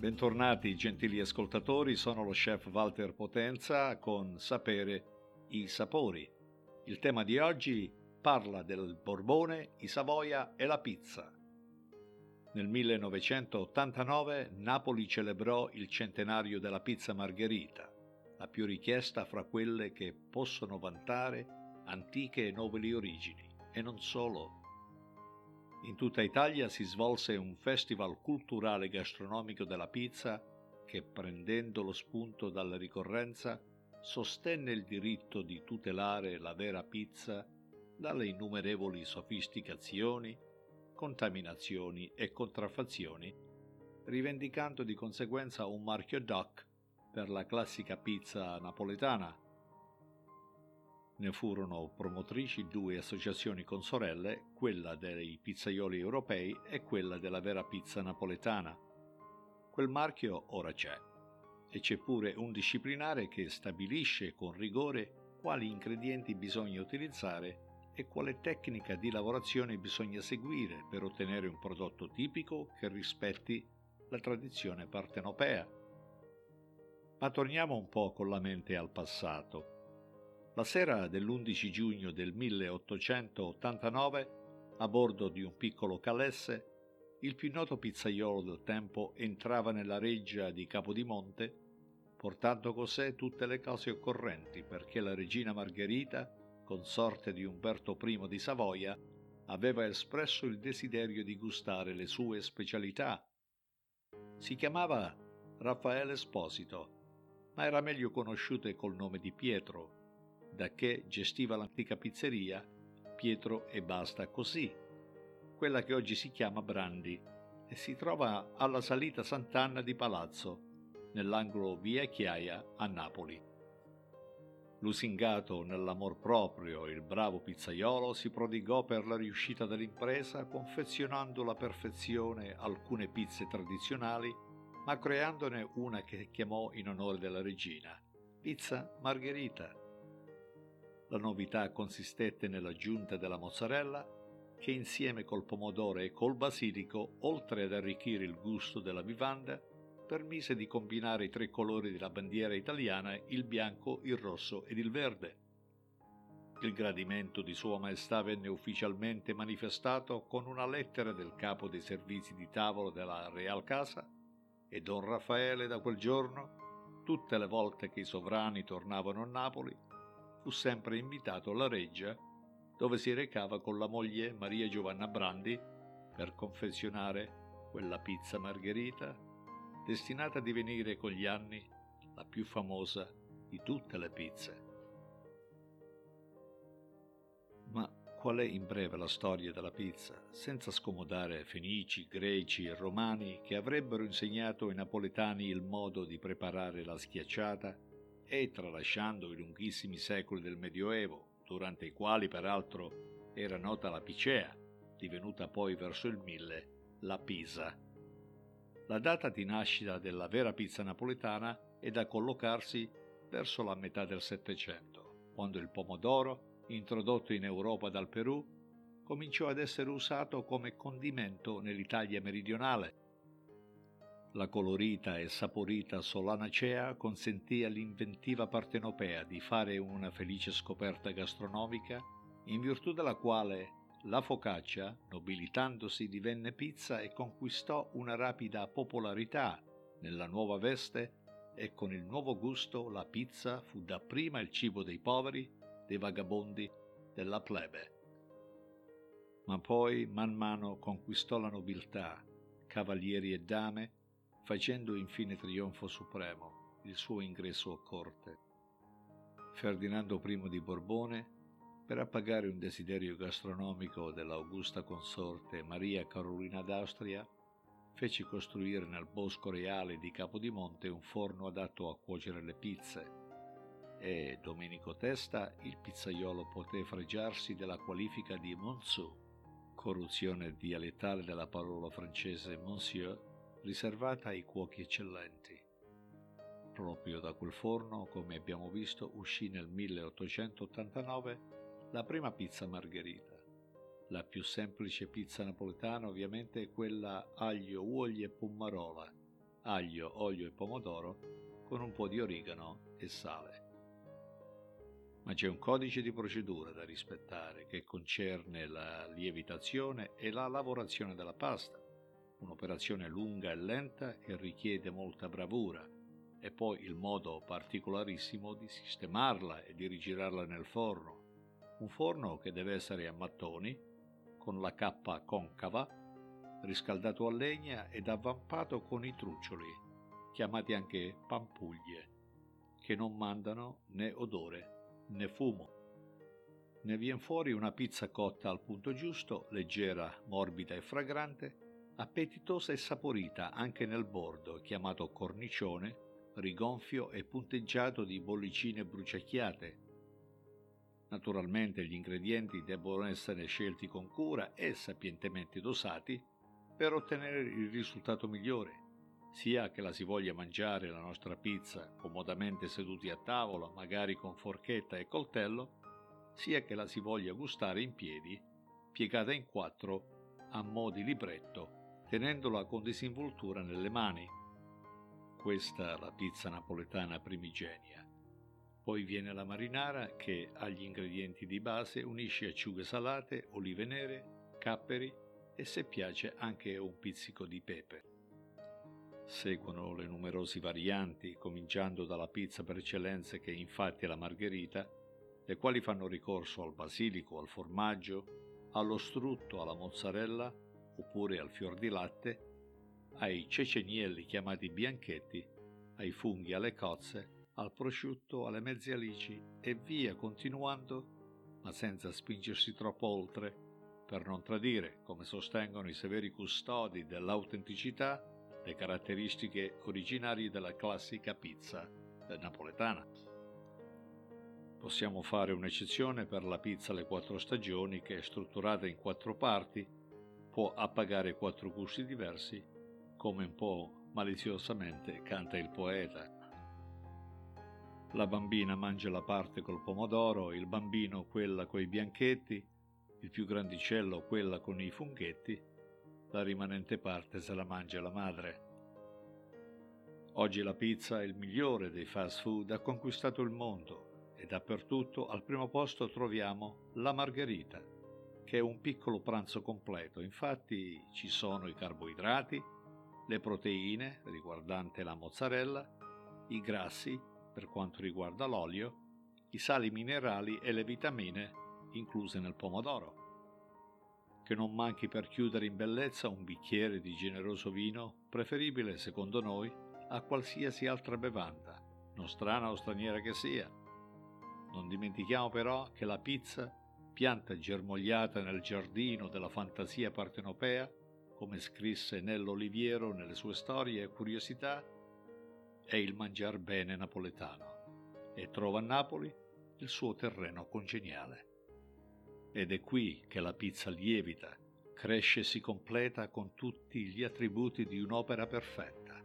Bentornati gentili ascoltatori, sono lo chef Walter Potenza con Sapere i Sapori. Il tema di oggi parla del Borbone, i Savoia e la pizza. Nel 1989 Napoli celebrò il centenario della pizza Margherita, la più richiesta fra quelle che possono vantare antiche e nobili origini, e non solo. In tutta Italia si svolse un festival culturale gastronomico della pizza che, prendendo lo spunto dalla ricorrenza, sostenne il diritto di tutelare la vera pizza dalle innumerevoli sofisticazioni, contaminazioni e contraffazioni, rivendicando di conseguenza un marchio DOC per la classica pizza napoletana. Ne furono promotrici due associazioni consorelle, quella dei pizzaioli europei e quella della vera pizza napoletana. Quel marchio ora c'è, e c'è pure un disciplinare che stabilisce con rigore quali ingredienti bisogna utilizzare e quale tecnica di lavorazione bisogna seguire per ottenere un prodotto tipico che rispetti la tradizione partenopea. Ma torniamo un po' con la mente al passato. La sera dell'11 giugno del 1889, a bordo di un piccolo calesse, il più noto pizzaiolo del tempo entrava nella reggia di Capodimonte, portando con sé tutte le cose occorrenti perché la regina Margherita, consorte di Umberto I di Savoia, aveva espresso il desiderio di gustare le sue specialità. Si chiamava Raffaele Esposito, ma era meglio conosciuto col nome di Pietro, da che gestiva l'antica pizzeria Pietro e Basta Così, quella che oggi si chiama Brandi, e si trova alla salita Sant'Anna di Palazzo, nell'angolo Via Chiaia a Napoli. Lusingato nell'amor proprio, il bravo pizzaiolo si prodigò per la riuscita dell'impresa, confezionando alla perfezione alcune pizze tradizionali, ma creandone una che chiamò in onore della regina, Pizza Margherita. La novità consistette nell'aggiunta della mozzarella, che insieme col pomodoro e col basilico, oltre ad arricchire il gusto della vivanda, permise di combinare i tre colori della bandiera italiana, il bianco, il rosso ed il verde. Il gradimento di Sua Maestà venne ufficialmente manifestato con una lettera del capo dei servizi di tavolo della Real Casa, e Don Raffaele da quel giorno, tutte le volte che i sovrani tornavano a Napoli, fu sempre invitato alla reggia, dove si recava con la moglie Maria Giovanna Brandi per confezionare quella pizza Margherita, destinata a divenire con gli anni la più famosa di tutte le pizze. Ma qual è in breve la storia della pizza, senza scomodare Fenici, Greci e Romani che avrebbero insegnato ai napoletani il modo di preparare la schiacciata, e tralasciando i lunghissimi secoli del Medioevo, durante i quali peraltro era nota la Picea, divenuta poi verso il 1000 la Pisa. La data di nascita della vera pizza napoletana è da collocarsi verso la metà del Settecento, quando il pomodoro, introdotto in Europa dal Perù, cominciò ad essere usato come condimento nell'Italia meridionale. La colorita e saporita solanacea consentì all'inventiva partenopea di fare una felice scoperta gastronomica, in virtù della quale la focaccia, nobilitandosi, divenne pizza e conquistò una rapida popolarità nella nuova veste, e con il nuovo gusto la pizza fu dapprima il cibo dei poveri, dei vagabondi, della plebe. Ma poi, man mano, conquistò la nobiltà, cavalieri e dame, facendo infine trionfo supremo il suo ingresso a corte. Ferdinando I di Borbone, per appagare un desiderio gastronomico dell'augusta consorte Maria Carolina d'Austria, fece costruire nel bosco reale di Capodimonte un forno adatto a cuocere le pizze, e Domenico Testa, il pizzaiolo, poté fregiarsi della qualifica di Monzù, corruzione dialettale della parola francese monsieur, riservata ai cuochi eccellenti. Proprio da quel forno, come abbiamo visto, uscì nel 1889 la prima pizza Margherita. La più semplice pizza napoletana ovviamente è quella aglio, uoglie e pomarola, aglio, olio e pomodoro con un po' di origano e sale. Ma c'è un codice di procedura da rispettare che concerne la lievitazione e la lavorazione della pasta, un'operazione lunga e lenta che richiede molta bravura, e poi il modo particolarissimo di sistemarla e di rigirarla nel forno, un forno che deve essere a mattoni, con la cappa concava, riscaldato a legna ed avvampato con i truccioli, chiamati anche pampuglie, che non mandano né odore né fumo. Ne vien fuori una pizza cotta al punto giusto, leggera, morbida e fragrante, appetitosa e saporita anche nel bordo, chiamato cornicione, rigonfio e punteggiato di bollicine bruciacchiate. Naturalmente gli ingredienti debbono essere scelti con cura e sapientemente dosati per ottenere il risultato migliore, sia che la si voglia mangiare la nostra pizza comodamente seduti a tavola, magari con forchetta e coltello, sia che la si voglia gustare in piedi, piegata in quattro a mo' di libretto, tenendola con disinvoltura nelle mani. Questa la pizza napoletana primigenia. Poi viene la marinara, che agli ingredienti di base unisce acciughe salate, olive nere, capperi e, se piace, anche un pizzico di pepe. Seguono le numerose varianti, cominciando dalla pizza per eccellenza, che infatti è la margherita, le quali fanno ricorso al basilico, al formaggio, allo strutto, alla mozzarella oppure al fior di latte, ai cecenielli chiamati bianchetti, ai funghi, alle cozze, al prosciutto, alle mezze alici e via continuando, ma senza spingersi troppo oltre per non tradire, come sostengono i severi custodi dell'autenticità, le caratteristiche originarie della classica pizza napoletana. Possiamo fare un'eccezione per la pizza alle quattro stagioni, che è strutturata in quattro parti, può appagare quattro gusti diversi, come un po' maliziosamente canta il poeta. La bambina mangia la parte col pomodoro, il bambino quella coi bianchetti, il più grandicello quella con i funghetti, la rimanente parte se la mangia la madre. Oggi la pizza è il migliore dei fast food, ha conquistato il mondo e dappertutto al primo posto troviamo la margherita, che è un piccolo pranzo completo. Infatti ci sono i carboidrati, le proteine riguardante la mozzarella, i grassi per quanto riguarda l'olio, i sali minerali e le vitamine incluse nel pomodoro. Che non manchi per chiudere in bellezza un bicchiere di generoso vino, preferibile secondo noi a qualsiasi altra bevanda, nostrana o straniera che sia. Non dimentichiamo però che la pizza, pianta germogliata nel giardino della fantasia partenopea, come scrisse Nell'Oliviero nelle sue storie e curiosità, è il mangiar bene napoletano e trova a Napoli il suo terreno congeniale. Ed è qui che la pizza lievita, cresce e si completa con tutti gli attributi di un'opera perfetta.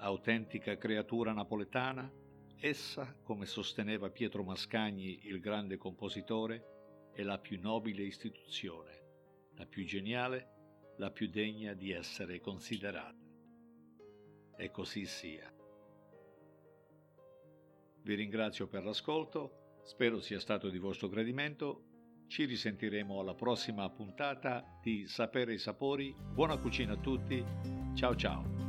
Autentica creatura napoletana, essa, come sosteneva Pietro Mascagni, il grande compositore, è la più nobile istituzione, la più geniale, la più degna di essere considerata. E così sia. Vi ringrazio per l'ascolto, spero sia stato di vostro gradimento. Ci risentiremo alla prossima puntata di Sapere i Sapori. Buona cucina a tutti. Ciao ciao.